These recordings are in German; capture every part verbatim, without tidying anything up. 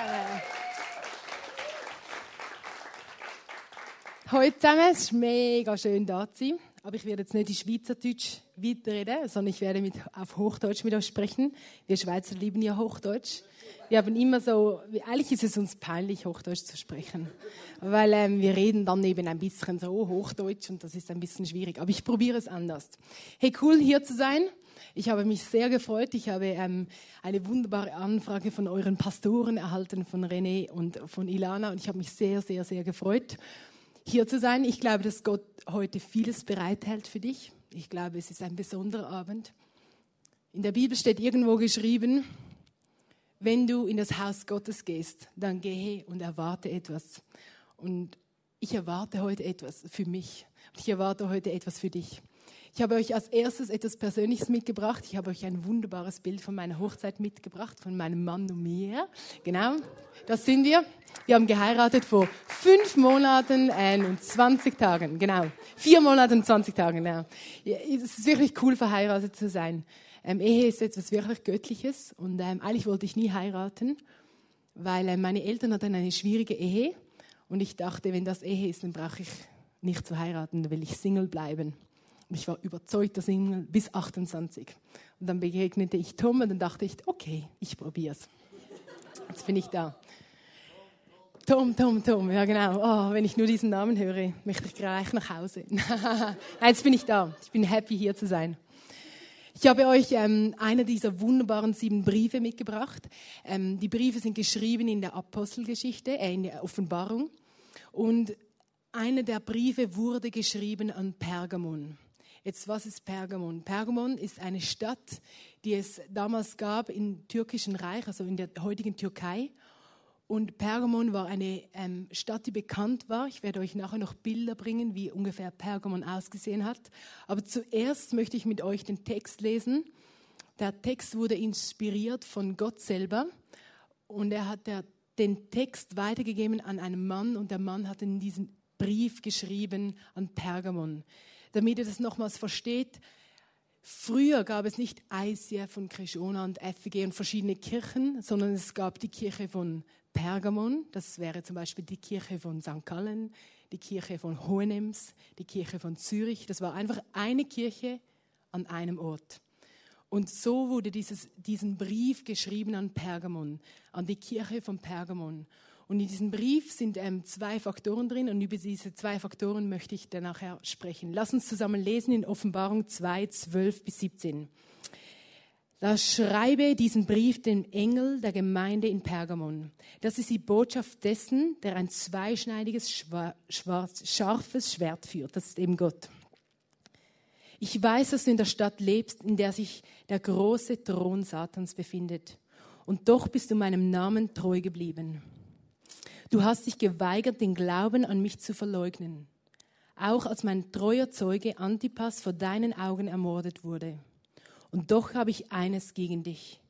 Zusammen. Hallo zusammen, es ist mega schön da zu sein. Aber ich werde jetzt nicht in Schweizerdeutsch weiterreden, sondern ich werde mit, auf Hochdeutsch mit euch sprechen. Wir Schweizer lieben ja Hochdeutsch. Wir haben immer so, eigentlich ist es uns peinlich, Hochdeutsch zu sprechen. Weil ähm, wir reden dann eben ein bisschen so Hochdeutsch und das ist ein bisschen schwierig. Aber ich probiere es anders. Hey, cool hier zu sein. Ich habe mich sehr gefreut. Ich habe ähm, eine wunderbare Anfrage von euren Pastoren erhalten, von René und von Ilana. Und ich habe mich sehr, sehr, sehr gefreut, hier zu sein. Ich glaube, dass Gott heute vieles bereithält für dich. Ich glaube, es ist ein besonderer Abend. In der Bibel steht irgendwo geschrieben, wenn du in das Haus Gottes gehst, dann gehe und erwarte etwas. Und ich erwarte heute etwas für mich. Und ich erwarte heute etwas für dich. Ich habe euch als erstes etwas Persönliches mitgebracht. Ich habe euch ein wunderbares Bild von meiner Hochzeit mitgebracht, von meinem Mann und mir. Genau, das sind wir. Wir haben geheiratet vor fünf Monaten und zwanzig Tagen. Genau, vier Monate und zwanzig Tagen. Genau. Es ist wirklich cool, verheiratet zu sein. Ähm, Ehe ist etwas wirklich Göttliches und ähm, eigentlich wollte ich nie heiraten, weil ähm, meine Eltern hatten eine schwierige Ehe und ich dachte, wenn das Ehe ist, dann brauche ich nicht zu heiraten, dann will ich Single bleiben. Ich war überzeugter Single bis achtundzwanzig. Und dann begegnete ich Tom und dann dachte ich, okay, ich probiere es. Jetzt bin ich da. Tom, Tom, Tom, ja genau. Oh, wenn ich nur diesen Namen höre, möchte ich gleich nach Hause. Nein, jetzt bin ich da. Ich bin happy, hier zu sein. Ich habe euch ähm, einen dieser wunderbaren sieben Briefe mitgebracht. Ähm, die Briefe sind geschrieben in der Apostelgeschichte, äh, in der Offenbarung. Und einer der Briefe wurde geschrieben an Pergamon. Jetzt, was ist Pergamon? Pergamon ist eine Stadt, die es damals gab im türkischen Reich, also in der heutigen Türkei. Und Pergamon war eine ähm, Stadt, die bekannt war. Ich werde euch nachher noch Bilder bringen, wie ungefähr Pergamon ausgesehen hat. Aber zuerst möchte ich mit euch den Text lesen. Der Text wurde inspiriert von Gott selber. Und er hat der, den Text weitergegeben an einen Mann. Und der Mann hat in diesen Brief geschrieben an Pergamon. Damit ihr das nochmals versteht, früher gab es nicht I C F und Krishona und F W G und verschiedene Kirchen, sondern es gab die Kirche von Pergamon, das wäre zum Beispiel die Kirche von Sankt Gallen, die Kirche von Hohenems, die Kirche von Zürich. Das war einfach eine Kirche an einem Ort. Und so wurde dieses, diesen Brief geschrieben an Pergamon, an die Kirche von Pergamon. Und in diesem Brief sind ähm, zwei Faktoren drin und über diese zwei Faktoren möchte ich dann nachher sprechen. Lass uns zusammen lesen in Offenbarung zwei, zwölf bis siebzehn. Da schreibe diesen Brief dem Engel der Gemeinde in Pergamon. Das ist die Botschaft dessen, der ein zweischneidiges, schwarz, scharfes Schwert führt. Das ist eben Gott. Ich weiß, dass du in der Stadt lebst, in der sich der große Thron Satans befindet. Und doch bist du meinem Namen treu geblieben. Du hast dich geweigert, den Glauben an mich zu verleugnen, auch als mein treuer Zeuge Antipas vor deinen Augen ermordet wurde. Und doch habe ich eines gegen dich.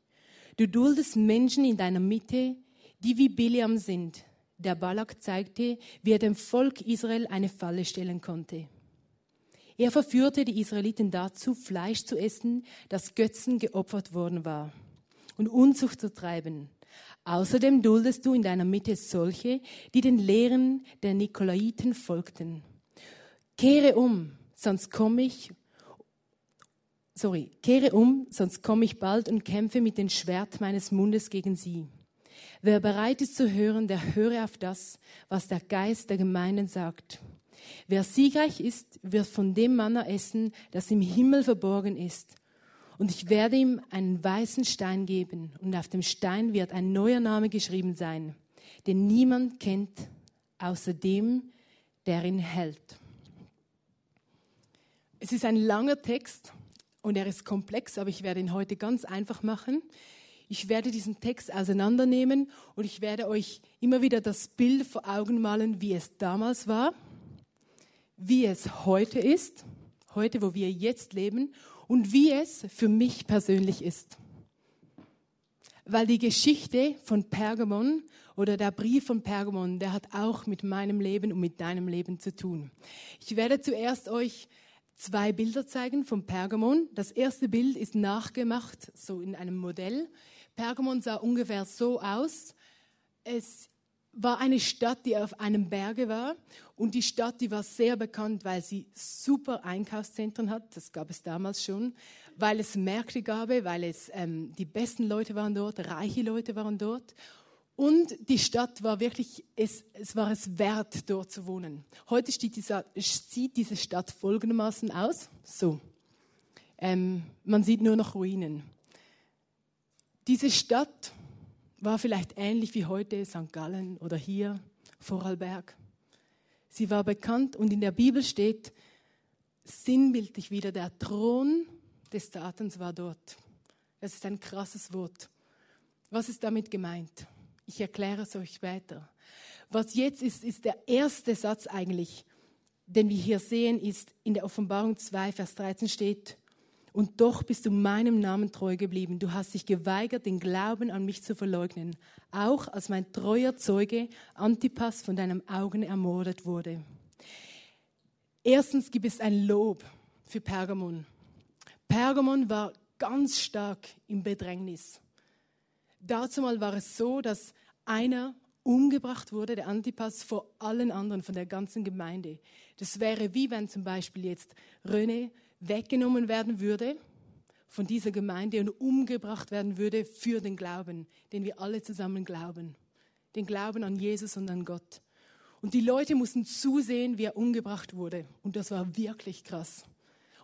Du duldest Menschen in deiner Mitte, die wie Bileam sind, der Balak zeigte, wie er dem Volk Israel eine Falle stellen konnte. Er verführte die Israeliten dazu, Fleisch zu essen, das Götzen geopfert worden war, und Unzucht zu treiben. Außerdem duldest du in deiner Mitte solche, die den Lehren der Nikolaiten folgten. Kehre um, sonst komme ich, sorry, kehre um, sonst komme ich bald und kämpfe mit dem Schwert meines Mundes gegen sie. Wer bereit ist zu hören, der höre auf das, was der Geist der Gemeinden sagt. Wer siegreich ist, wird von dem Manna essen, das im Himmel verborgen ist. Und ich werde ihm einen weißen Stein geben, und auf dem Stein wird ein neuer Name geschrieben sein, den niemand kennt, außer dem, der ihn hält. Es ist ein langer Text und er ist komplex, aber ich werde ihn heute ganz einfach machen. Ich werde diesen Text auseinandernehmen und ich werde euch immer wieder das Bild vor Augen malen, wie es damals war, wie es heute ist, heute, wo wir jetzt leben, und wie es für mich persönlich ist. Weil die Geschichte von Pergamon oder der Brief von Pergamon, der hat auch mit meinem Leben und mit deinem Leben zu tun. Ich werde zuerst euch zwei Bilder zeigen von Pergamon. Das erste Bild ist nachgemacht, so in einem Modell. Pergamon sah ungefähr so aus. Es war eine Stadt, die auf einem Berge war, und die Stadt, die war sehr bekannt, weil sie super Einkaufszentren hat, das gab es damals schon, weil es Märkte gab, weil es ähm, die besten Leute waren dort, reiche Leute waren dort. Und die Stadt war wirklich, es, es war es wert, dort zu wohnen. Heute sieht diese, sieht diese Stadt folgendermaßen aus. So, ähm, man sieht nur noch Ruinen. Diese Stadt war vielleicht ähnlich wie heute Sankt Gallen oder hier Vorarlberg. Sie war bekannt, und in der Bibel steht sinnbildlich wieder, der Thron des Satans war dort. Das ist ein krasses Wort. Was ist damit gemeint? Ich erkläre es euch später. Was jetzt ist, ist der erste Satz eigentlich, den wir hier sehen, ist in der Offenbarung zwei, Vers dreizehn steht: Und doch bist du meinem Namen treu geblieben. Du hast dich geweigert, den Glauben an mich zu verleugnen, auch als mein treuer Zeuge Antipas von deinen Augen ermordet wurde. Erstens gibt es ein Lob für Pergamon. Pergamon war ganz stark im Bedrängnis. Dazu mal war es so, dass einer umgebracht wurde, der Antipas, vor allen anderen von der ganzen Gemeinde. Das wäre wie wenn zum Beispiel jetzt René weggenommen werden würde von dieser Gemeinde und umgebracht werden würde für den Glauben, den wir alle zusammen glauben. Den Glauben an Jesus und an Gott. Und die Leute mussten zusehen, wie er umgebracht wurde. Und das war wirklich krass.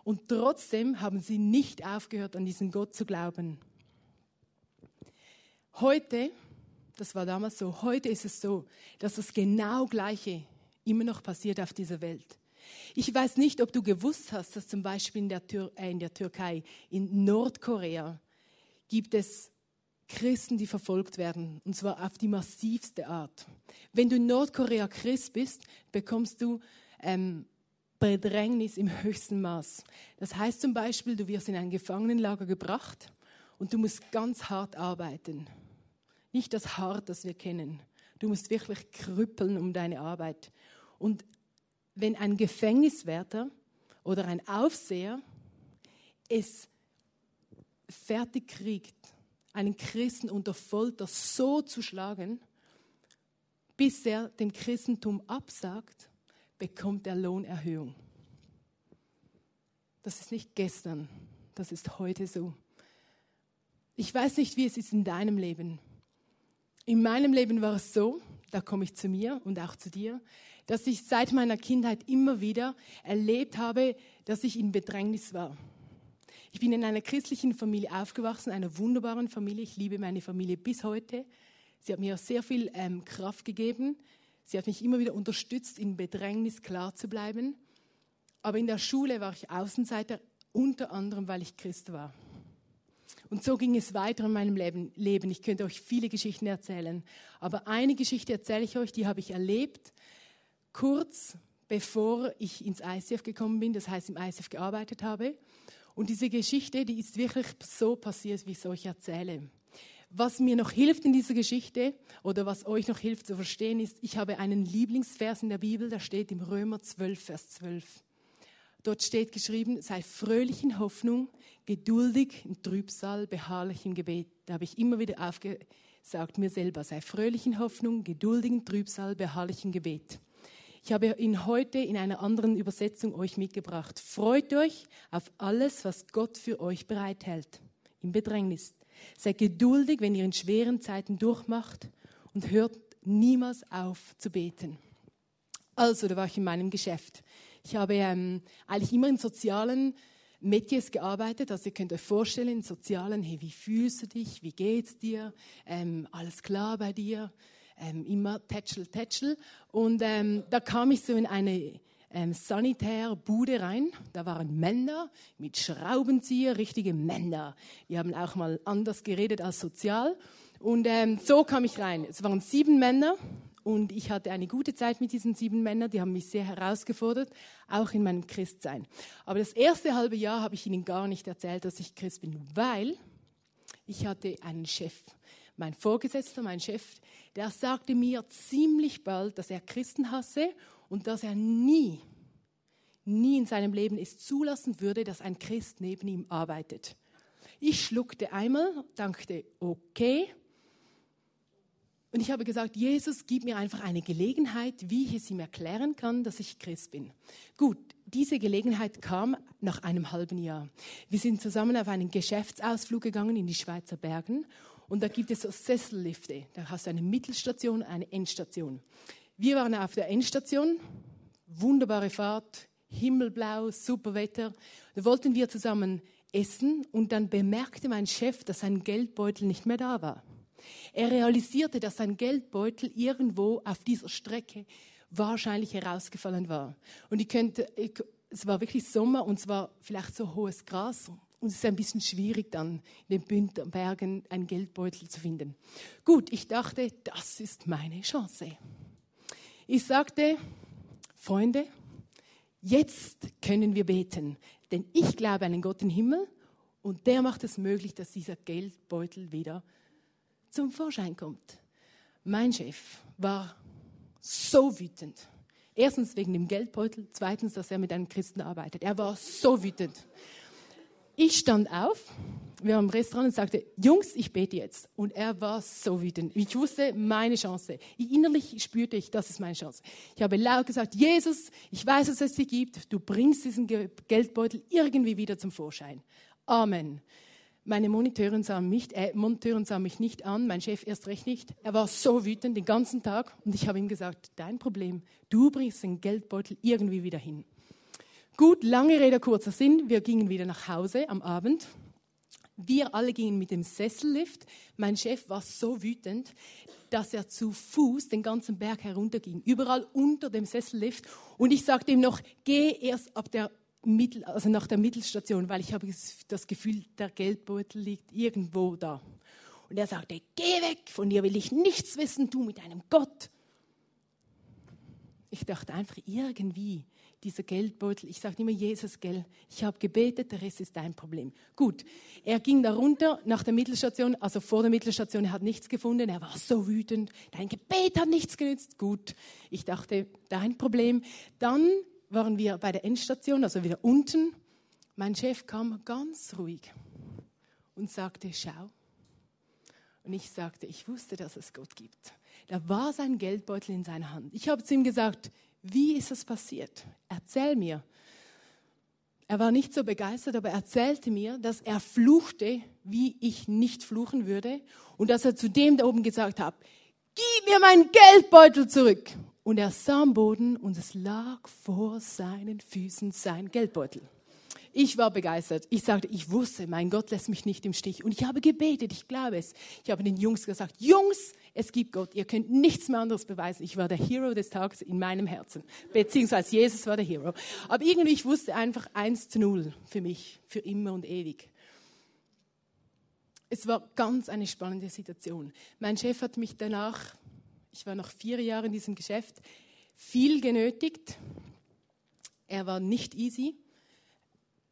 Und trotzdem haben sie nicht aufgehört, an diesen Gott zu glauben. Heute, das war damals so, heute ist es so, dass das genau Gleiche immer noch passiert auf dieser Welt. Ich weiß nicht, ob du gewusst hast, dass zum Beispiel in der, Tür- äh, in der Türkei, in Nordkorea, gibt es Christen, die verfolgt werden, und zwar auf die massivste Art. Wenn du in Nordkorea Christ bist, bekommst du ähm, Bedrängnis im höchsten Maß. Das heißt zum Beispiel, du wirst in ein Gefangenenlager gebracht und du musst ganz hart arbeiten. Nicht das hart, das wir kennen. Du musst wirklich krüppeln um deine Arbeit. Und wenn ein Gefängniswärter oder ein Aufseher es fertig kriegt, einen Christen unter Folter so zu schlagen, bis er dem Christentum absagt, bekommt er Lohnerhöhung. Das ist nicht gestern, das ist heute so. Ich weiß nicht, wie es ist in deinem Leben. In meinem Leben war es so, da komme ich zu mir und auch zu dir, dass ich seit meiner Kindheit immer wieder erlebt habe, dass ich in Bedrängnis war. Ich bin in einer christlichen Familie aufgewachsen, einer wunderbaren Familie. Ich liebe meine Familie bis heute. Sie hat mir sehr viel ähm, Kraft gegeben. Sie hat mich immer wieder unterstützt, in Bedrängnis klar zu bleiben. Aber in der Schule war ich Außenseiter, unter anderem, weil ich Christ war. Und so ging es weiter in meinem Leben. Ich könnte euch viele Geschichten erzählen. Aber eine Geschichte erzähle ich euch, die habe ich erlebt, kurz bevor ich ins I C F gekommen bin, das heißt im I C F gearbeitet habe. Und diese Geschichte, die ist wirklich so passiert, wie ich es euch erzähle. Was mir noch hilft in dieser Geschichte oder was euch noch hilft zu verstehen ist, ich habe einen Lieblingsvers in der Bibel, der steht im Römer zwölf, Vers zwölf. Dort steht geschrieben: Sei fröhlich in Hoffnung, geduldig in Trübsal, beharrlich im Gebet. Da habe ich immer wieder aufgesagt mir selber: Sei fröhlich in Hoffnung, geduldig in Trübsal, beharrlich im Gebet. Ich habe ihn heute in einer anderen Übersetzung euch mitgebracht. Freut euch auf alles, was Gott für euch bereithält, im Bedrängnis. Seid geduldig, wenn ihr in schweren Zeiten durchmacht, und hört niemals auf zu beten. Also, da war ich in meinem Geschäft. Ich habe ähm, eigentlich immer in sozialen Metiers gearbeitet. Also ihr könnt euch vorstellen, in sozialen, hey, wie fühlst du dich, wie geht's dir, ähm, alles klar bei dir, ähm, immer tätschel, tätschel. Und ähm, da kam ich so in eine ähm, Sanitärbude rein. Da waren Männer mit Schraubenzieher, richtige Männer. Die haben auch mal anders geredet als sozial. Und ähm, so kam ich rein. Es waren sieben Männer. Und ich hatte eine gute Zeit mit diesen sieben Männern, die haben mich sehr herausgefordert, auch in meinem Christsein. Aber das erste halbe Jahr habe ich ihnen gar nicht erzählt, dass ich Christ bin, weil ich hatte einen Chef. Mein Vorgesetzter, mein Chef, der sagte mir ziemlich bald, dass er Christen hasse und dass er nie, nie in seinem Leben es zulassen würde, dass ein Christ neben ihm arbeitet. Ich schluckte einmal, dachte, okay, Und ich habe gesagt, Jesus, gib mir einfach eine Gelegenheit, wie ich es ihm erklären kann, dass ich Christ bin. Gut, diese Gelegenheit kam nach einem halben Jahr. Wir sind zusammen auf einen Geschäftsausflug gegangen in die Schweizer Bergen. Und da gibt es so Sessellifte. Da hast du eine Mittelstation, eine Endstation. Wir waren auf der Endstation. Wunderbare Fahrt, himmelblau, super Wetter. Da wollten wir zusammen essen und dann bemerkte mein Chef, dass sein Geldbeutel nicht mehr da war. Er realisierte, dass sein Geldbeutel irgendwo auf dieser Strecke wahrscheinlich herausgefallen war. Und ich könnte, ich, es war wirklich Sommer und es war vielleicht so hohes Gras. Und es ist ein bisschen schwierig dann, in den Bündner Bergen einen Geldbeutel zu finden. Gut, ich dachte, das ist meine Chance. Ich sagte, Freunde, jetzt können wir beten. Denn ich glaube an den Gott im Himmel und der macht es möglich, dass dieser Geldbeutel wieder zum Vorschein kommt. Mein Chef war so wütend. Erstens wegen dem Geldbeutel, zweitens, dass er mit einem Christen arbeitet. Er war so wütend. Ich stand auf, wir waren im Restaurant und sagte, Jungs, ich bete jetzt. Und er war so wütend. Ich wusste, meine Chance. Innerlich spürte ich, das ist meine Chance. Ich habe laut gesagt, Jesus, ich weiß, dass es dich gibt. Du bringst diesen Geldbeutel irgendwie wieder zum Vorschein. Amen. Meine Moniteurin sah mich, äh, Monteurin sah mich nicht an, mein Chef erst recht nicht. Er war so wütend den ganzen Tag und ich habe ihm gesagt, dein Problem, du bringst den Geldbeutel irgendwie wieder hin. Gut, lange Rede, kurzer Sinn, wir gingen wieder nach Hause am Abend. Wir alle gingen mit dem Sessellift. Mein Chef war so wütend, dass er zu Fuß den ganzen Berg herunterging, überall unter dem Sessellift. Und ich sagte ihm noch, geh erst ab der Mittel, also nach der Mittelstation, weil ich habe das Gefühl, der Geldbeutel liegt irgendwo da. Und er sagte, geh weg, von dir will ich nichts wissen, du mit deinem Gott. Ich dachte einfach, irgendwie, dieser Geldbeutel, ich sage immer, Jesus, gell, ich habe gebetet, der Rest ist dein Problem. Gut, er ging da runter nach der Mittelstation, also vor der Mittelstation, er hat nichts gefunden, er war so wütend, dein Gebet hat nichts genützt. Gut, ich dachte, dein Problem. Dann waren wir bei der Endstation, also wieder unten. Mein Chef kam ganz ruhig und sagte, schau. Und ich sagte, ich wusste, dass es Gott gibt. Da war sein Geldbeutel in seiner Hand. Ich habe zu ihm gesagt, wie ist das passiert? Erzähl mir. Er war nicht so begeistert, aber er erzählte mir, dass er fluchte, wie ich nicht fluchen würde. Und dass er zu dem da oben gesagt hat, gib mir meinen Geldbeutel zurück. Und er sah am Boden und es lag vor seinen Füßen sein Geldbeutel. Ich war begeistert. Ich sagte, ich wusste, mein Gott lässt mich nicht im Stich. Und ich habe gebetet, ich glaube es. Ich habe den Jungs gesagt, Jungs, es gibt Gott. Ihr könnt nichts mehr anderes beweisen. Ich war der Hero des Tages in meinem Herzen. Beziehungsweise Jesus war der Hero. Aber irgendwie, ich wusste einfach eins zu null für mich, für immer und ewig. Es war ganz eine spannende Situation. Mein Chef hat mich danach... Ich war nach vier Jahren in diesem Geschäft, viel genötigt. Er war nicht easy,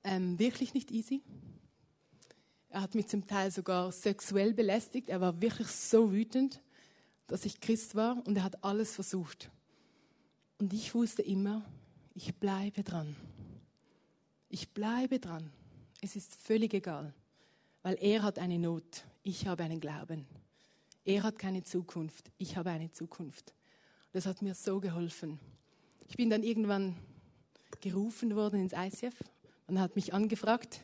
ähm, wirklich nicht easy. Er hat mich zum Teil sogar sexuell belästigt. Er war wirklich so wütend, dass ich Christ war und er hat alles versucht. Und ich wusste immer, ich bleibe dran. Ich bleibe dran. Es ist völlig egal, weil er hat eine Not, ich habe einen Glauben. Er hat keine Zukunft, ich habe eine Zukunft. Das hat mir so geholfen. Ich bin dann irgendwann gerufen worden ins I C F. Man hat mich angefragt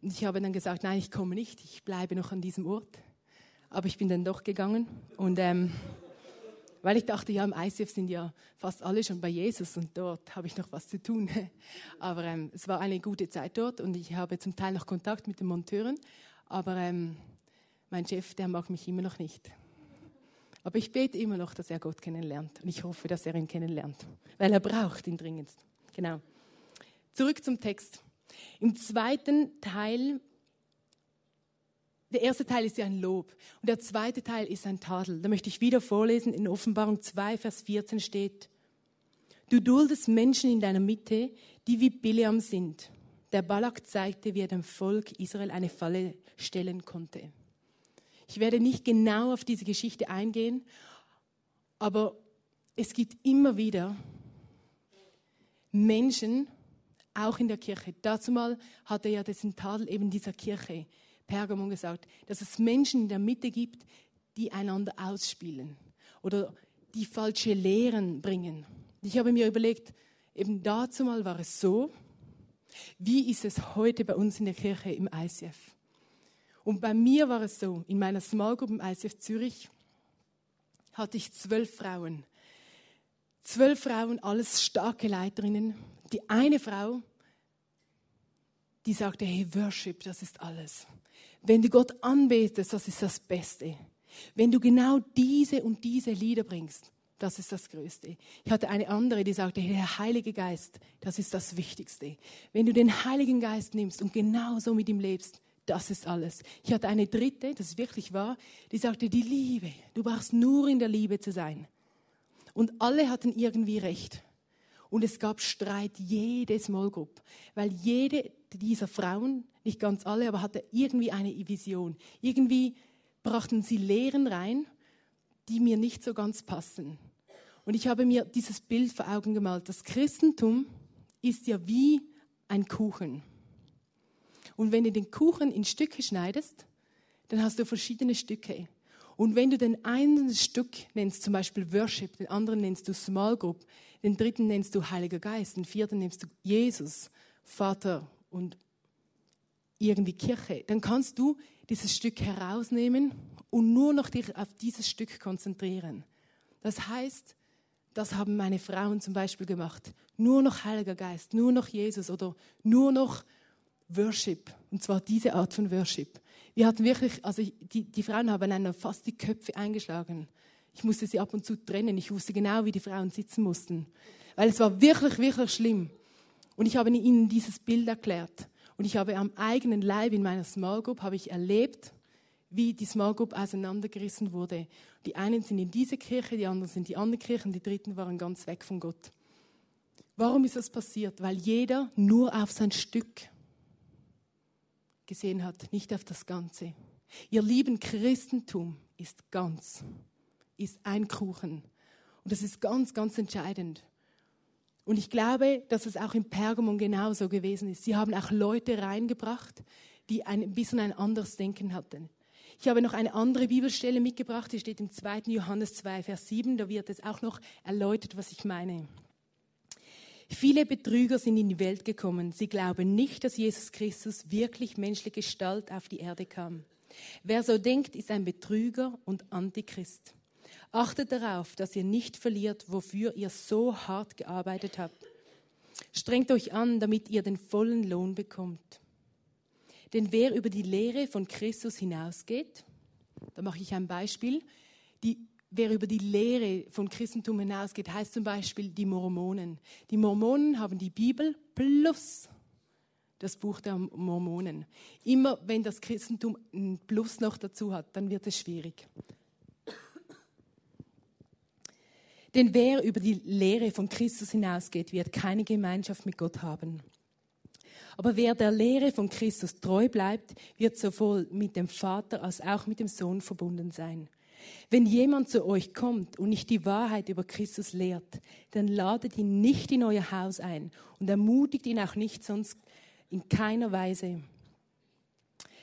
und ich habe dann gesagt, nein, ich komme nicht, ich bleibe noch an diesem Ort. Aber ich bin dann doch gegangen und ähm, weil ich dachte, ja, im I C F sind ja fast alle schon bei Jesus und dort habe ich noch was zu tun. Aber ähm, es war eine gute Zeit dort und ich habe zum Teil noch Kontakt mit den Monteuren, aber... Ähm, Mein Chef, der mag mich immer noch nicht. Aber ich bete immer noch, dass er Gott kennenlernt. Und ich hoffe, dass er ihn kennenlernt. Weil er braucht ihn dringendst. Genau. Zurück zum Text. Im zweiten Teil, der erste Teil ist ja ein Lob. Und der zweite Teil ist ein Tadel. Da möchte ich wieder vorlesen. In Offenbarung zwei, Vers vierzehn steht, du duldest Menschen in deiner Mitte, die wie Bileam sind. Der Balak zeigte, wie er dem Volk Israel eine Falle stellen konnte. Ich werde nicht genau auf diese Geschichte eingehen, aber es gibt immer wieder Menschen, auch in der Kirche. Dazu mal hatte ja das Tadel eben dieser Kirche, Pergamon, gesagt, dass es Menschen in der Mitte gibt, die einander ausspielen oder die falsche Lehren bringen. Ich habe mir überlegt, eben dazu mal war es so, wie ist es heute bei uns in der Kirche im I C F? Und bei mir war es so, in meiner Small Group im I C F Zürich hatte ich zwölf Frauen. Zwölf Frauen, alles starke Leiterinnen. Die eine Frau, die sagte, hey, Worship, das ist alles. Wenn du Gott anbetest, das ist das Beste. Wenn du genau diese und diese Lieder bringst, das ist das Größte. Ich hatte eine andere, die sagte, der Heilige Geist, das ist das Wichtigste. Wenn du den Heiligen Geist nimmst und genau so mit ihm lebst, das ist alles. Ich hatte eine dritte, das wirklich war, die sagte, die Liebe, du brauchst nur in der Liebe zu sein. Und alle hatten irgendwie recht. Und es gab Streit, jede Small Group, weil jede dieser Frauen, nicht ganz alle, aber hatte irgendwie eine Vision. Irgendwie brachten sie Lehren rein, die mir nicht so ganz passen. Und ich habe mir dieses Bild vor Augen gemalt. Das Christentum ist ja wie ein Kuchen. Und wenn du den Kuchen in Stücke schneidest, dann hast du verschiedene Stücke. Und wenn du den einen Stück nennst, zum Beispiel Worship, den anderen nennst du Small Group, den dritten nennst du Heiliger Geist, den vierten nennst du Jesus, Vater und irgendwie Kirche, dann kannst du dieses Stück herausnehmen und nur noch dich auf dieses Stück konzentrieren. Das heißt, das haben meine Frauen zum Beispiel gemacht. Nur noch Heiliger Geist, nur noch Jesus oder nur noch Worship. Und zwar diese Art von Worship. Wir hatten wirklich, also die, die Frauen haben einem fast die Köpfe eingeschlagen. Ich musste sie ab und zu trennen. Ich wusste genau, wie die Frauen sitzen mussten. Weil es war wirklich, wirklich schlimm. Und ich habe ihnen dieses Bild erklärt. Und ich habe am eigenen Leib in meiner Small Group habe ich erlebt, wie die Small Group auseinandergerissen wurde. Die einen sind in diese Kirche, die anderen sind in die andere Kirche und die dritten waren ganz weg von Gott. Warum ist das passiert? Weil jeder nur auf sein Stück gesehen hat, nicht auf das Ganze. Ihr lieben, Christentum ist ganz, ist ein Kuchen. Und das ist ganz, ganz entscheidend. Und ich glaube, dass es auch in Pergamon genauso gewesen ist. Sie haben auch Leute reingebracht, die ein bisschen ein anderes Denken hatten. Ich habe noch eine andere Bibelstelle mitgebracht, die steht im zweiten Johannes zwei, Vers sieben. Da wird es auch noch erläutert, was ich meine. Viele Betrüger sind in die Welt gekommen. Sie glauben nicht, dass Jesus Christus wirklich menschliche Gestalt auf die Erde kam. Wer so denkt, ist ein Betrüger und Antichrist. Achtet darauf, dass ihr nicht verliert, wofür ihr so hart gearbeitet habt. Strengt euch an, damit ihr den vollen Lohn bekommt. Denn wer über die Lehre von Christus hinausgeht, da mache ich ein Beispiel, die, wer über die Lehre von Christentum hinausgeht, heißt zum Beispiel die Mormonen. Die Mormonen haben die Bibel plus das Buch der Mormonen. Immer wenn das Christentum ein Plus noch dazu hat, dann wird es schwierig. Denn wer über die Lehre von Christus hinausgeht, wird keine Gemeinschaft mit Gott haben. Aber wer der Lehre von Christus treu bleibt, wird sowohl mit dem Vater als auch mit dem Sohn verbunden sein. Wenn jemand zu euch kommt und nicht die Wahrheit über Christus lehrt, dann ladet ihn nicht in euer Haus ein und ermutigt ihn auch nicht sonst in keiner Weise.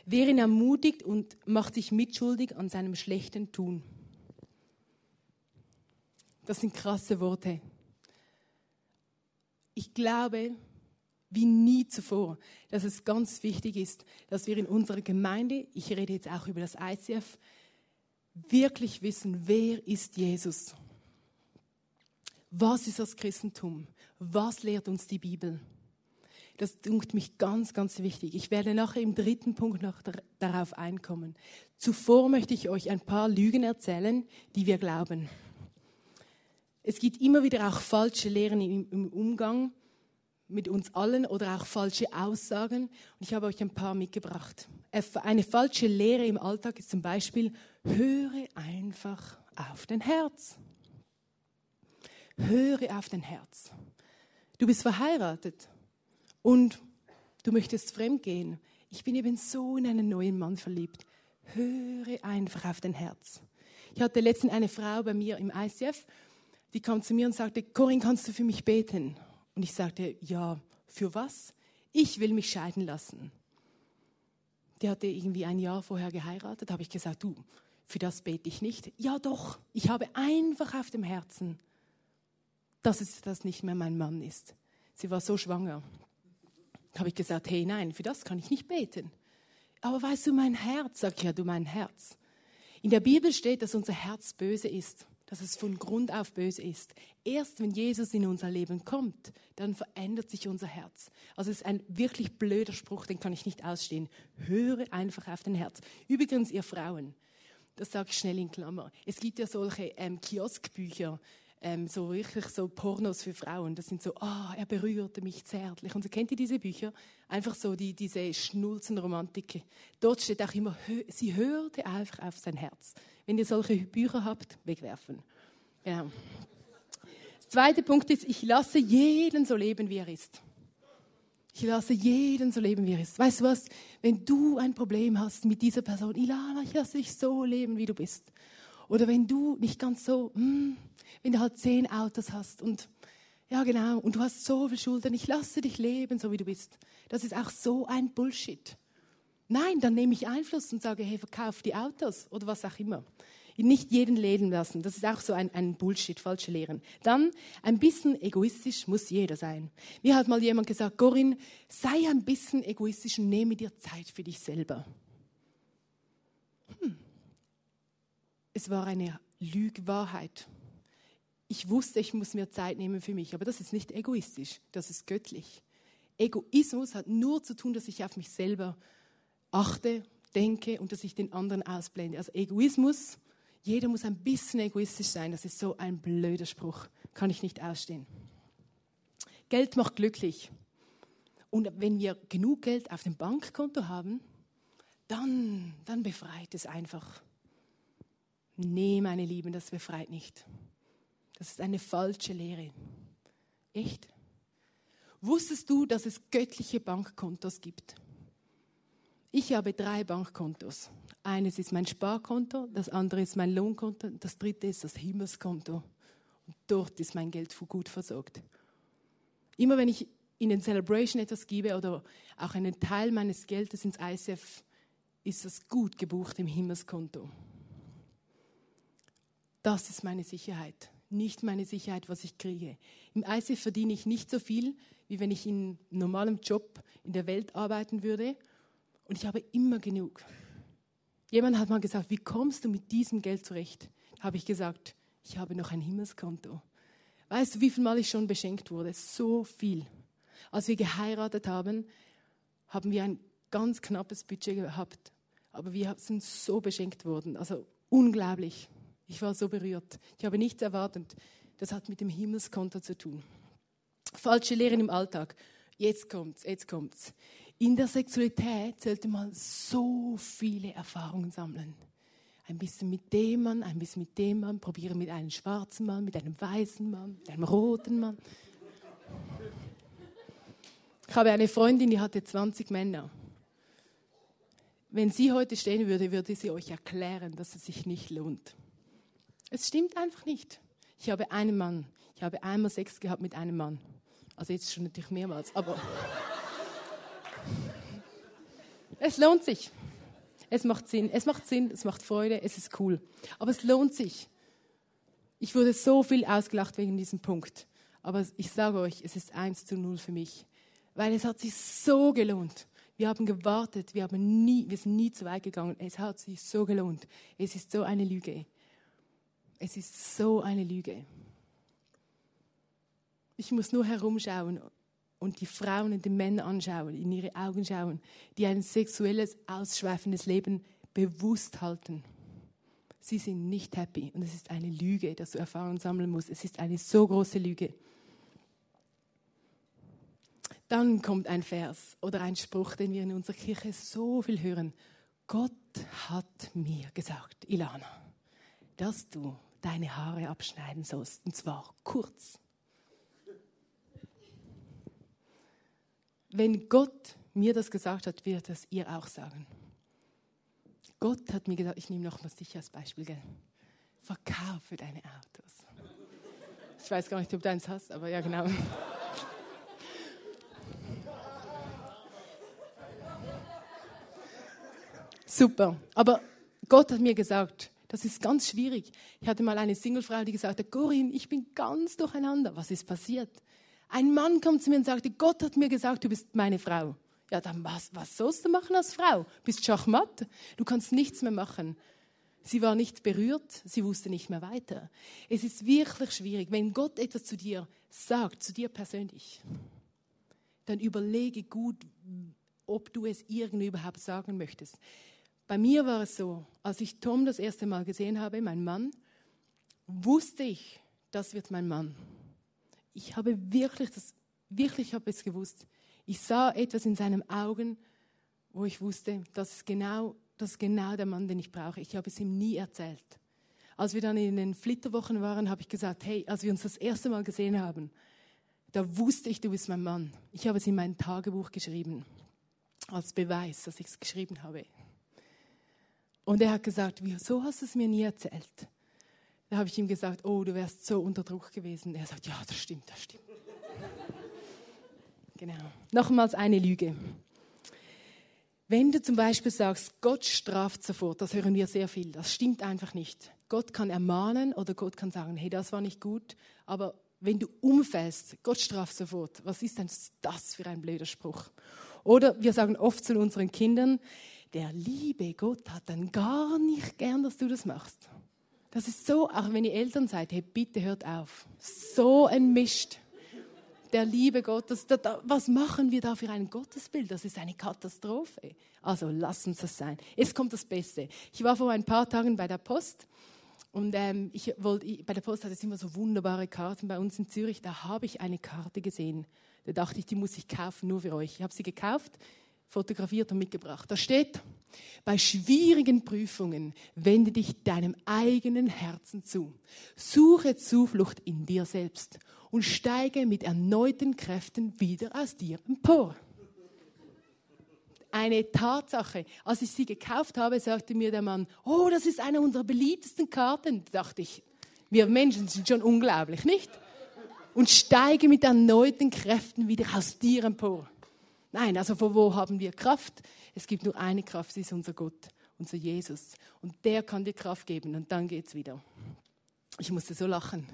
Wer ihn ermutigt und macht sich mitschuldig an seinem schlechten Tun. Das sind krasse Worte. Ich glaube, wie nie zuvor, dass es ganz wichtig ist, dass wir in unserer Gemeinde, ich rede jetzt auch über das I C F, wirklich wissen, wer ist Jesus? Was ist das Christentum? Was lehrt uns die Bibel? Das dünkt mich ganz, ganz wichtig. Ich werde nachher im dritten Punkt noch dar- darauf einkommen. Zuvor möchte ich euch ein paar Lügen erzählen, die wir glauben. Es gibt immer wieder auch falsche Lehren im Umgang mit uns allen oder auch falsche Aussagen. Und ich habe euch ein paar mitgebracht. Eine falsche Lehre im Alltag ist zum Beispiel, höre einfach auf dein Herz. Höre auf dein Herz. Du bist verheiratet und du möchtest fremdgehen. Ich bin eben so in einen neuen Mann verliebt. Höre einfach auf dein Herz. Ich hatte letztens eine Frau bei mir im I C F, die kam zu mir und sagte, Corinne, kannst du für mich beten? Und ich sagte, ja, für was? Ich will mich scheiden lassen. Die hatte irgendwie ein Jahr vorher geheiratet. Da habe ich gesagt, du, für das bete ich nicht. Ja doch, ich habe einfach auf dem Herzen, dass es das nicht mehr mein Mann ist. Sie war so schwanger. Da habe ich gesagt, hey, nein, für das kann ich nicht beten. Aber weißt du, mein Herz, sag ich, ja, du mein Herz. In der Bibel steht, dass unser Herz böse ist, dass es von Grund auf böse ist. Erst wenn Jesus in unser Leben kommt, dann verändert sich unser Herz. Also es ist ein wirklich blöder Spruch, den kann ich nicht ausstehen. Höre einfach auf dein Herz. Übrigens, ihr Frauen, das sage ich schnell in Klammer, es gibt ja solche ähm, Kioskbücher, ähm, so richtig so Pornos für Frauen. Das sind so, ah, oh, er berührte mich zärtlich. Und so, kennt ihr diese Bücher? Einfach so die, diese Schnulzenromantiken. Dort steht auch immer, sie hörte einfach auf sein Herz. Wenn ihr solche Bücher habt, wegwerfen. Genau. Der zweite Punkt ist, ich lasse jeden so leben, wie er ist. Ich lasse jeden so leben, wie er ist. Weißt du was? Wenn du ein Problem hast mit dieser Person, Ilana, ich lasse dich so leben, wie du bist. Oder wenn du nicht ganz so, mm, wenn du halt zehn Autos hast und ja genau, und du hast so viel Schulden, ich lasse dich leben, so wie du bist. Das ist auch so ein Bullshit. Nein, dann nehme ich Einfluss und sage, hey, verkauf die Autos oder was auch immer. Nicht jeden leben lassen. Das ist auch so ein, ein Bullshit, falsche Lehren. Dann, ein bisschen egoistisch muss jeder sein. Mir hat mal jemand gesagt, Corinne, sei ein bisschen egoistisch und nehme dir Zeit für dich selber. Hm. Es war eine Lüge-Wahrheit. Ich wusste, ich muss mir Zeit nehmen für mich, aber das ist nicht egoistisch, das ist göttlich. Egoismus hat nur zu tun, dass ich auf mich selber achte, denke und dass ich den anderen ausblende. Also Egoismus, jeder muss ein bisschen egoistisch sein. Das ist so ein blöder Spruch. Kann ich nicht ausstehen. Geld macht glücklich. Und wenn wir genug Geld auf dem Bankkonto haben, dann, dann befreit es einfach. Nee, meine Lieben, das befreit nicht. Das ist eine falsche Lehre. Echt? Wusstest du, dass es göttliche Bankkontos gibt? Ich habe drei Bankkontos. Eines ist mein Sparkonto, das andere ist mein Lohnkonto, das dritte ist das Himmelskonto. Und dort ist mein Geld gut versorgt. Immer wenn ich in den Celebration etwas gebe oder auch einen Teil meines Geldes ins I C F, ist das gut gebucht im Himmelskonto. Das ist meine Sicherheit, nicht meine Sicherheit, was ich kriege. Im I C F verdiene ich nicht so viel, wie wenn ich in normalem Job in der Welt arbeiten würde. Und ich habe immer genug. Jemand hat mal gesagt, wie kommst du mit diesem Geld zurecht? Habe ich gesagt, ich habe noch ein Himmelskonto. Weißt du, wie viel Mal ich schon beschenkt wurde? So viel. Als wir geheiratet haben, haben wir ein ganz knappes Budget gehabt. Aber wir sind so beschenkt worden. Also unglaublich. Ich war so berührt. Ich habe nichts erwartet. Das hat mit dem Himmelskonto zu tun. Falsche Lehren im Alltag. Jetzt kommt's, jetzt kommt's. In der Sexualität sollte man so viele Erfahrungen sammeln. Ein bisschen mit dem Mann, ein bisschen mit dem Mann, probieren mit einem schwarzen Mann, mit einem weißen Mann, mit einem roten Mann. Ich habe eine Freundin, die hatte zwanzig Männer. Wenn sie heute stehen würde, würde sie euch erklären, dass es sich nicht lohnt. Es stimmt einfach nicht. Ich habe einen Mann. Ich habe einmal Sex gehabt mit einem Mann. Also jetzt schon natürlich mehrmals, aber... Es lohnt sich. Es macht Sinn. Es macht Sinn, es macht Freude, es ist cool. Aber es lohnt sich. Ich wurde so viel ausgelacht wegen diesem Punkt. Aber ich sage euch, es ist eins zu null für mich. Weil es hat sich so gelohnt. Wir haben gewartet, wir, haben nie, wir sind nie zu weit gegangen. Es hat sich so gelohnt. Es ist so eine Lüge. Es ist so eine Lüge. Ich muss nur herumschauen. Und die Frauen und die Männer anschauen, in ihre Augen schauen, die ein sexuelles, ausschweifendes Leben bewusst halten. Sie sind nicht happy. Und es ist eine Lüge, dass du Erfahrungen sammeln musst. Es ist eine so große Lüge. Dann kommt ein Vers oder ein Spruch, den wir in unserer Kirche so viel hören. Gott hat mir gesagt, Ilana, dass du deine Haare abschneiden sollst. Und zwar kurz. Wenn Gott mir das gesagt hat, wird das ihr auch sagen. Gott hat mir gesagt, ich nehme nochmals dich als Beispiel, gell? Verkaufe deine Autos. Ich weiß gar nicht, ob du eins hast, aber ja, genau. Super. Aber Gott hat mir gesagt, Das ist ganz schwierig. Ich hatte mal eine Singlefrau, die gesagt hat, Corinne, ich bin ganz durcheinander. Was ist passiert? Ein Mann kommt zu mir und sagte, Gott hat mir gesagt, du bist meine Frau. Ja, dann was, was sollst du machen als Frau? Bist Schachmatt? Du kannst nichts mehr machen. Sie war nicht berührt, sie wusste nicht mehr weiter. Es ist wirklich schwierig, wenn Gott etwas zu dir sagt, zu dir persönlich, dann überlege gut, ob du es irgendwie überhaupt sagen möchtest. Bei mir war es so, als ich Tom das erste Mal gesehen habe, mein Mann, wusste ich, das wird mein Mann. Ich habe wirklich, das, wirklich habe es gewusst. Ich sah etwas in seinen Augen, wo ich wusste, das ist genau, das ist genau der Mann, den ich brauche. Ich habe es ihm nie erzählt. Als wir dann in den Flitterwochen waren, habe ich gesagt, hey, als wir uns das erste Mal gesehen haben, da wusste ich, du bist mein Mann. Ich habe es in mein Tagebuch geschrieben, als Beweis, dass ich es geschrieben habe. Und er hat gesagt, wieso hast du es mir nie erzählt? Da habe ich ihm gesagt, oh, du wärst so unter Druck gewesen. Er sagt, ja, das stimmt, das stimmt. Genau. Nochmals eine Lüge. Wenn du zum Beispiel sagst, Gott straft sofort, das hören wir sehr viel, das stimmt einfach nicht. Gott kann ermahnen oder Gott kann sagen, hey, das war nicht gut, aber wenn du umfällst, Gott straft sofort, was ist denn das für ein blöder Spruch? Oder wir sagen oft zu unseren Kindern, der liebe Gott hat dann gar nicht gern, dass du das machst. Das ist so, auch wenn ihr Eltern seid, hey, bitte hört auf. So ein Mist. Der liebe Gott, das, das, was machen wir da für ein Gottesbild? Das ist eine Katastrophe. Also lass uns das sein. Jetzt kommt das Beste. Ich war vor ein paar Tagen bei der Post und ähm, ich wollte, bei der Post hat es immer so wunderbare Karten bei uns in Zürich. Da habe ich eine Karte gesehen. Da dachte ich, die muss ich kaufen, nur für euch. Ich habe sie gekauft, fotografiert und mitgebracht. Da steht, bei schwierigen Prüfungen wende dich deinem eigenen Herzen zu. Suche Zuflucht in dir selbst und steige mit erneuten Kräften wieder aus dir empor. Eine Tatsache. Als ich sie gekauft habe, sagte mir der Mann, oh, das ist eine unserer beliebtesten Karten. Da dachte ich, wir Menschen sind schon unglaublich, nicht? Und steige mit erneuten Kräften wieder aus dir empor. Nein, also von wo haben wir Kraft? Es gibt nur eine Kraft, sie ist unser Gott, unser Jesus. Und der kann dir Kraft geben und dann geht's wieder. Ich musste so lachen.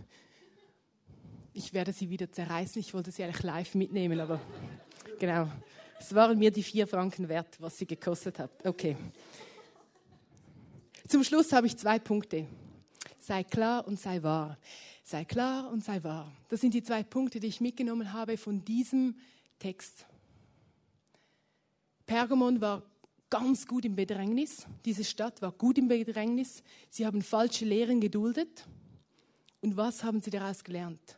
Ich werde sie wieder zerreißen. Ich wollte sie eigentlich live mitnehmen, aber genau. Es waren mir die vier Franken wert, was sie gekostet hat. Okay. Zum Schluss habe ich zwei Punkte. Sei klar und sei wahr. Sei klar und sei wahr. Das sind die zwei Punkte, die ich mitgenommen habe von diesem Text. Pergamon war ganz gut im Bedrängnis. Diese Stadt war gut im Bedrängnis. Sie haben falsche Lehren geduldet. Und was haben sie daraus gelernt?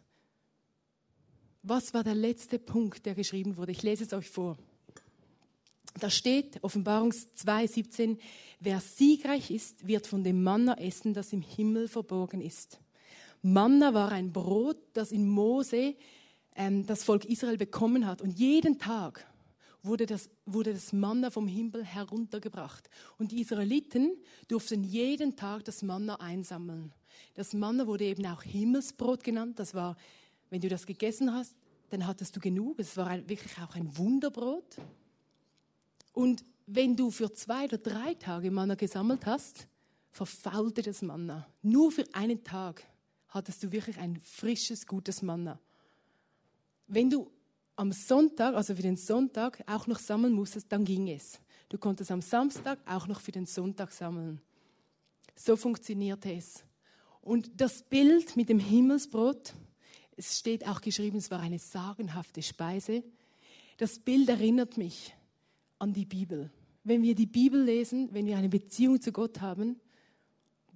Was war der letzte Punkt, der geschrieben wurde? Ich lese es euch vor. Da steht, Offenbarung zwei siebzehn, wer siegreich ist, wird von dem Manna essen, das im Himmel verborgen ist. Manna war ein Brot, das in Mose ähm, das Volk Israel bekommen hat. Und jeden Tag wurde das, wurde das Manna vom Himmel heruntergebracht. Und die Israeliten durften jeden Tag das Manna einsammeln. Das Manna wurde eben auch Himmelsbrot genannt. Das war, wenn du das gegessen hast, dann hattest du genug. Es war ein, wirklich auch ein Wunderbrot. Und wenn du für zwei oder drei Tage Manna gesammelt hast, verfaulte das Manna. Nur für einen Tag hattest du wirklich ein frisches, gutes Manna. Wenn du am Sonntag, also für den Sonntag, auch noch sammeln musstest, dann ging es. Du konntest am Samstag auch noch für den Sonntag sammeln. So funktionierte es. Und das Bild mit dem Himmelsbrot, es steht auch geschrieben, es war eine sagenhafte Speise. Das Bild erinnert mich an die Bibel. Wenn wir die Bibel lesen, wenn wir eine Beziehung zu Gott haben,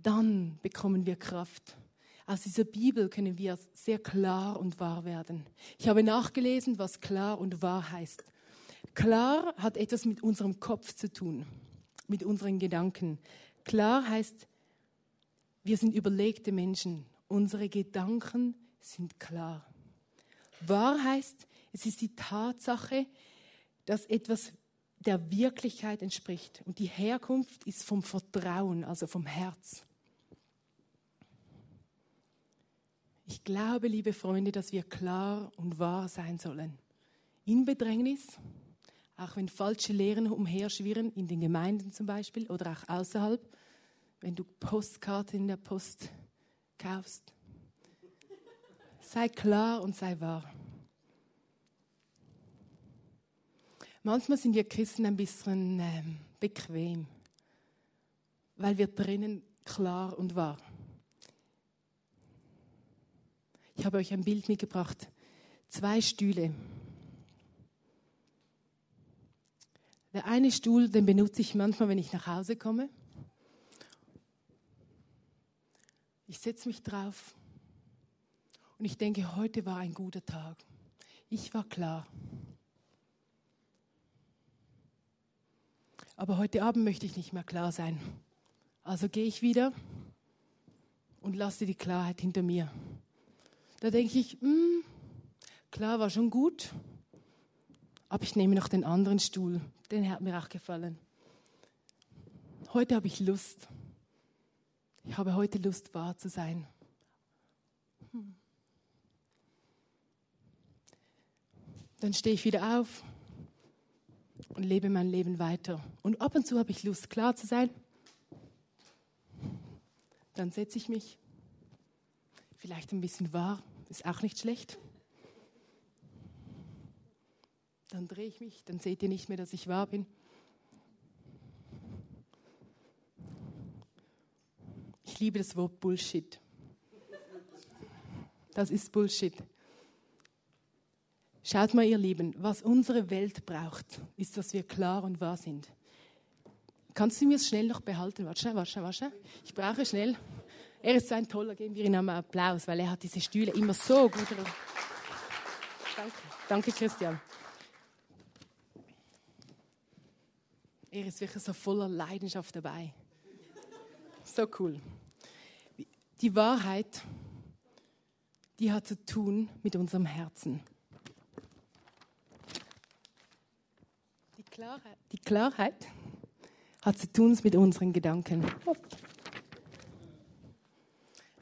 dann bekommen wir Kraft. Aus dieser Bibel können wir sehr klar und wahr werden. Ich habe nachgelesen, was klar und wahr heißt. Klar hat etwas mit unserem Kopf zu tun, mit unseren Gedanken. Klar heißt, wir sind überlegte Menschen. Unsere Gedanken sind klar. Wahr heißt, es ist die Tatsache, dass etwas der Wirklichkeit entspricht. Und die Herkunft ist vom Vertrauen, also vom Herz. Ich glaube, liebe Freunde, dass wir klar und wahr sein sollen. In Bedrängnis, auch wenn falsche Lehren umherschwirren, in den Gemeinden zum Beispiel oder auch außerhalb, wenn du Postkarten in der Post kaufst. Sei klar und sei wahr. Manchmal sind wir Christen ein bisschen ähm, bequem, weil wir drinnen klar und wahr. Ich habe euch ein Bild mitgebracht. Zwei Stühle. Der eine Stuhl, den benutze ich manchmal, wenn ich nach Hause komme. Ich setze mich drauf und ich denke, heute war ein guter Tag. Ich war klar. Aber heute Abend möchte ich nicht mehr klar sein. Also gehe ich wieder und lasse die Klarheit hinter mir. Da denke ich, mh, klar war schon gut, aber ich nehme noch den anderen Stuhl. Den hat mir auch gefallen. Heute habe ich Lust. Ich habe heute Lust, wahr zu sein. Hm. Dann stehe ich wieder auf und lebe mein Leben weiter. Und ab und zu habe ich Lust, klar zu sein. Dann setze ich mich. Vielleicht ein bisschen wahr. Ist auch nicht schlecht. Dann drehe ich mich, dann seht ihr nicht mehr, dass ich wahr bin. Ich liebe das Wort Bullshit. Das ist Bullshit. Schaut mal, ihr Lieben, was unsere Welt braucht, ist, dass wir klar und wahr sind. Kannst du mir es schnell noch behalten? Warte schnell, warte schnell, warte schnell. Ich brauche schnell. Er ist so ein toller, geben wir ihm einen Applaus, weil er hat diese Stühle immer so gut. Danke, danke Christian. Er ist wirklich so voller Leidenschaft dabei. So cool. Die Wahrheit, die hat zu tun mit unserem Herzen. Die Klarheit, die Klarheit hat zu tun mit unseren Gedanken.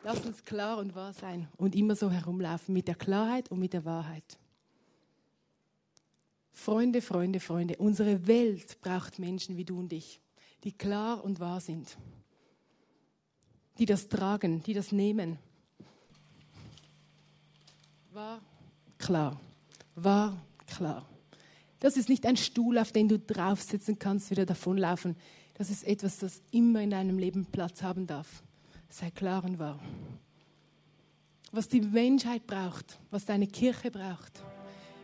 Lass uns klar und wahr sein und immer so herumlaufen mit der Klarheit und mit der Wahrheit. Freunde, Freunde, Freunde, unsere Welt braucht Menschen wie du und ich, die klar und wahr sind, die das tragen, die das nehmen. Wahr, klar, wahr, klar. Das ist nicht ein Stuhl, auf den du draufsitzen kannst, wieder davonlaufen. Das ist etwas, das immer in deinem Leben Platz haben darf. Sei klar und wahr. Was die Menschheit braucht, was deine Kirche braucht,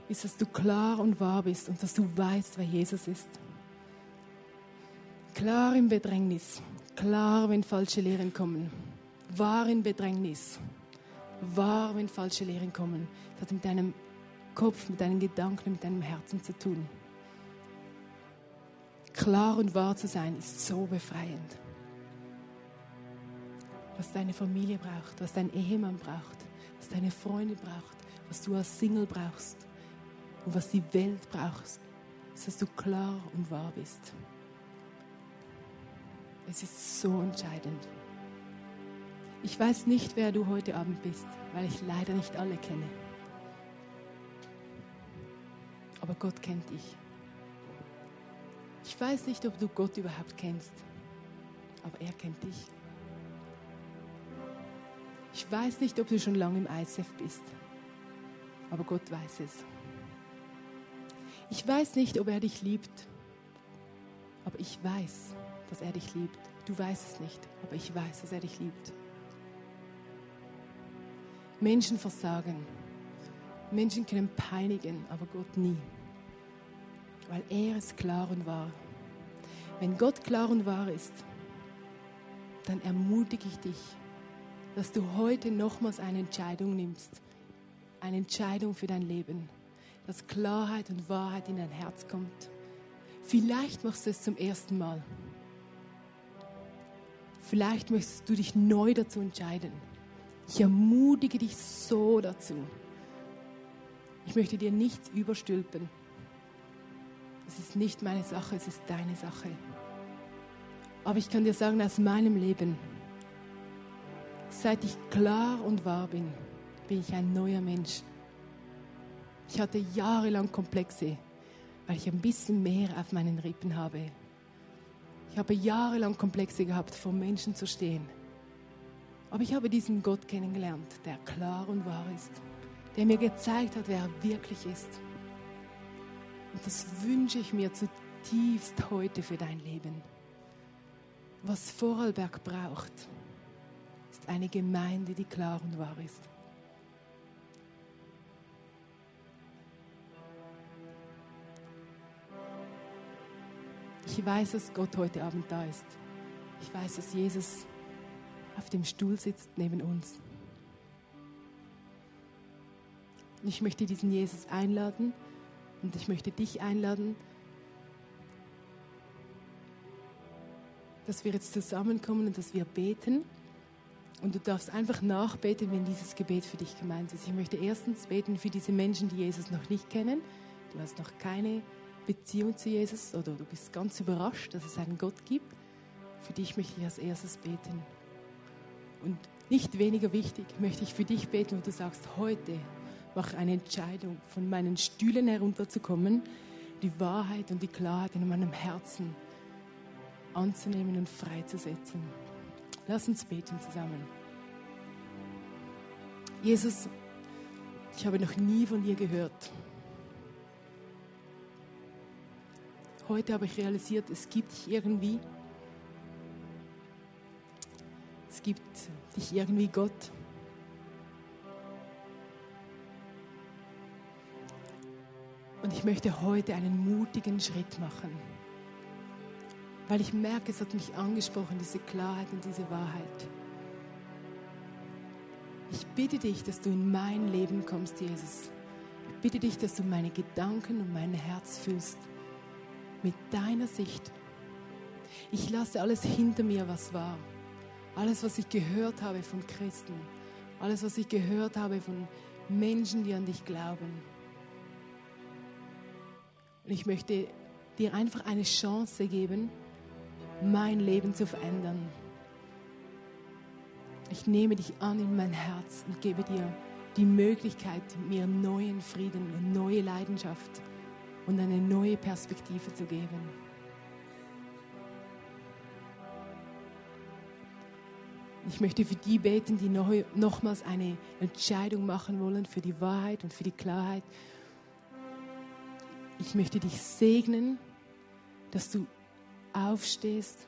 ist, dass du klar und wahr bist und dass du weißt, wer Jesus ist. Klar im Bedrängnis, klar, wenn falsche Lehren kommen. Wahr im Bedrängnis, wahr, wenn falsche Lehren kommen. Das hat mit deinem Kopf, mit deinen Gedanken, mit deinem Herzen zu tun. Klar und wahr zu sein, ist so befreiend. Was deine Familie braucht, was dein Ehemann braucht, was deine Freunde braucht, was du als Single brauchst und was die Welt brauchst, ist, dass du klar und wahr bist. Es ist so entscheidend. Ich weiß nicht, wer du heute Abend bist, weil ich leider nicht alle kenne. Aber Gott kennt dich. Ich weiß nicht, ob du Gott überhaupt kennst, aber er kennt dich. Ich weiß nicht, ob du schon lange im I C F bist, aber Gott weiß es. Ich weiß nicht, ob er dich liebt, aber ich weiß, dass er dich liebt. Du weißt es nicht, aber ich weiß, dass er dich liebt. Menschen versagen. Menschen können peinigen, aber Gott nie. Weil er ist klar und wahr. Wenn Gott klar und wahr ist, dann ermutige ich dich, dass du heute nochmals eine Entscheidung nimmst. Eine Entscheidung für dein Leben. Dass Klarheit und Wahrheit in dein Herz kommt. Vielleicht machst du es zum ersten Mal. Vielleicht möchtest du dich neu dazu entscheiden. Ich ermutige dich so dazu. Ich möchte dir nichts überstülpen. Es ist nicht meine Sache, es ist deine Sache. Aber ich kann dir sagen, aus meinem Leben, seit ich klar und wahr bin, bin ich ein neuer Mensch. Ich hatte jahrelang Komplexe, weil ich ein bisschen mehr auf meinen Rippen habe. Ich habe jahrelang Komplexe gehabt, vor Menschen zu stehen. Aber ich habe diesen Gott kennengelernt, der klar und wahr ist, der mir gezeigt hat, wer er wirklich ist. Und das wünsche ich mir zutiefst heute für dein Leben. Was Vorarlberg braucht, ist eine Gemeinde, die klar und wahr ist. Ich weiß, dass Gott heute Abend da ist. Ich weiß, dass Jesus auf dem Stuhl sitzt neben uns. Und ich möchte diesen Jesus einladen und ich möchte dich einladen, dass wir jetzt zusammenkommen und dass wir beten. Und du darfst einfach nachbeten, wenn dieses Gebet für dich gemeint ist. Ich möchte erstens beten für diese Menschen, die Jesus noch nicht kennen. Du hast noch keine Beziehung zu Jesus oder du bist ganz überrascht, dass es einen Gott gibt. Für dich möchte ich als erstes beten. Und nicht weniger wichtig möchte ich für dich beten, wo du sagst, heute mache eine Entscheidung, von meinen Stühlen herunterzukommen, die Wahrheit und die Klarheit in meinem Herzen anzunehmen und freizusetzen. Lass uns beten zusammen. Jesus, ich habe noch nie von dir gehört. Heute habe ich realisiert, es gibt dich irgendwie. Es gibt dich irgendwie, Gott. Und ich möchte heute einen mutigen Schritt machen. Weil ich merke, es hat mich angesprochen, diese Klarheit und diese Wahrheit. Ich bitte dich, dass du in mein Leben kommst, Jesus. Ich bitte dich, dass du meine Gedanken und mein Herz füllst mit deiner Sicht. Ich lasse alles hinter mir, was war. Alles, was ich gehört habe von Christen. Alles, was ich gehört habe von Menschen, die an dich glauben. Und ich möchte dir einfach eine Chance geben, mein Leben zu verändern. Ich nehme dich an in mein Herz und gebe dir die Möglichkeit, mir neuen Frieden, eine neue Leidenschaft und eine neue Perspektive zu geben. Ich möchte für die beten, die noch, nochmals eine Entscheidung machen wollen für die Wahrheit und für die Klarheit. Ich möchte dich segnen, dass du aufstehst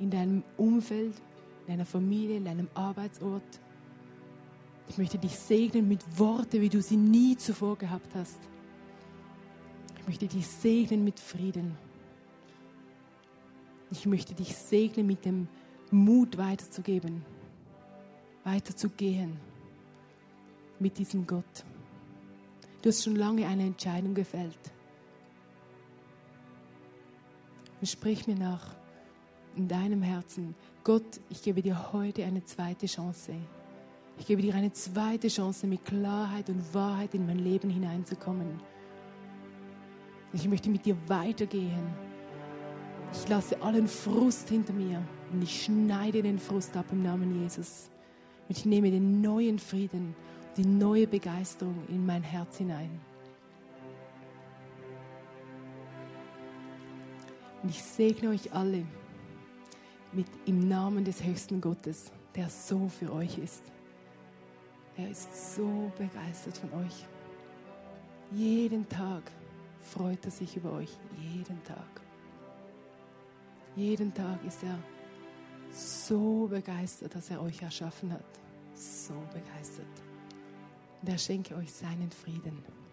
in deinem Umfeld, in deiner Familie, in deinem Arbeitsort. Ich möchte dich segnen mit Worten, wie du sie nie zuvor gehabt hast. Ich möchte dich segnen mit Frieden. Ich möchte dich segnen mit dem Mut weiterzugeben, weiterzugehen mit diesem Gott. Du hast schon lange eine Entscheidung gefällt. Und sprich mir nach in deinem Herzen. Gott, ich gebe dir heute eine zweite Chance. Ich gebe dir eine zweite Chance, mit Klarheit und Wahrheit in mein Leben hineinzukommen. Ich möchte mit dir weitergehen. Ich lasse allen Frust hinter mir und ich schneide den Frust ab im Namen Jesus. Und ich nehme den neuen Frieden, die neue Begeisterung in mein Herz hinein. Und ich segne euch alle mit im Namen des höchsten Gottes, der so für euch ist. Er ist so begeistert von euch. Jeden Tag freut er sich über euch. Jeden Tag. Jeden Tag ist er so begeistert, dass er euch erschaffen hat. So begeistert. Und er schenke euch seinen Frieden.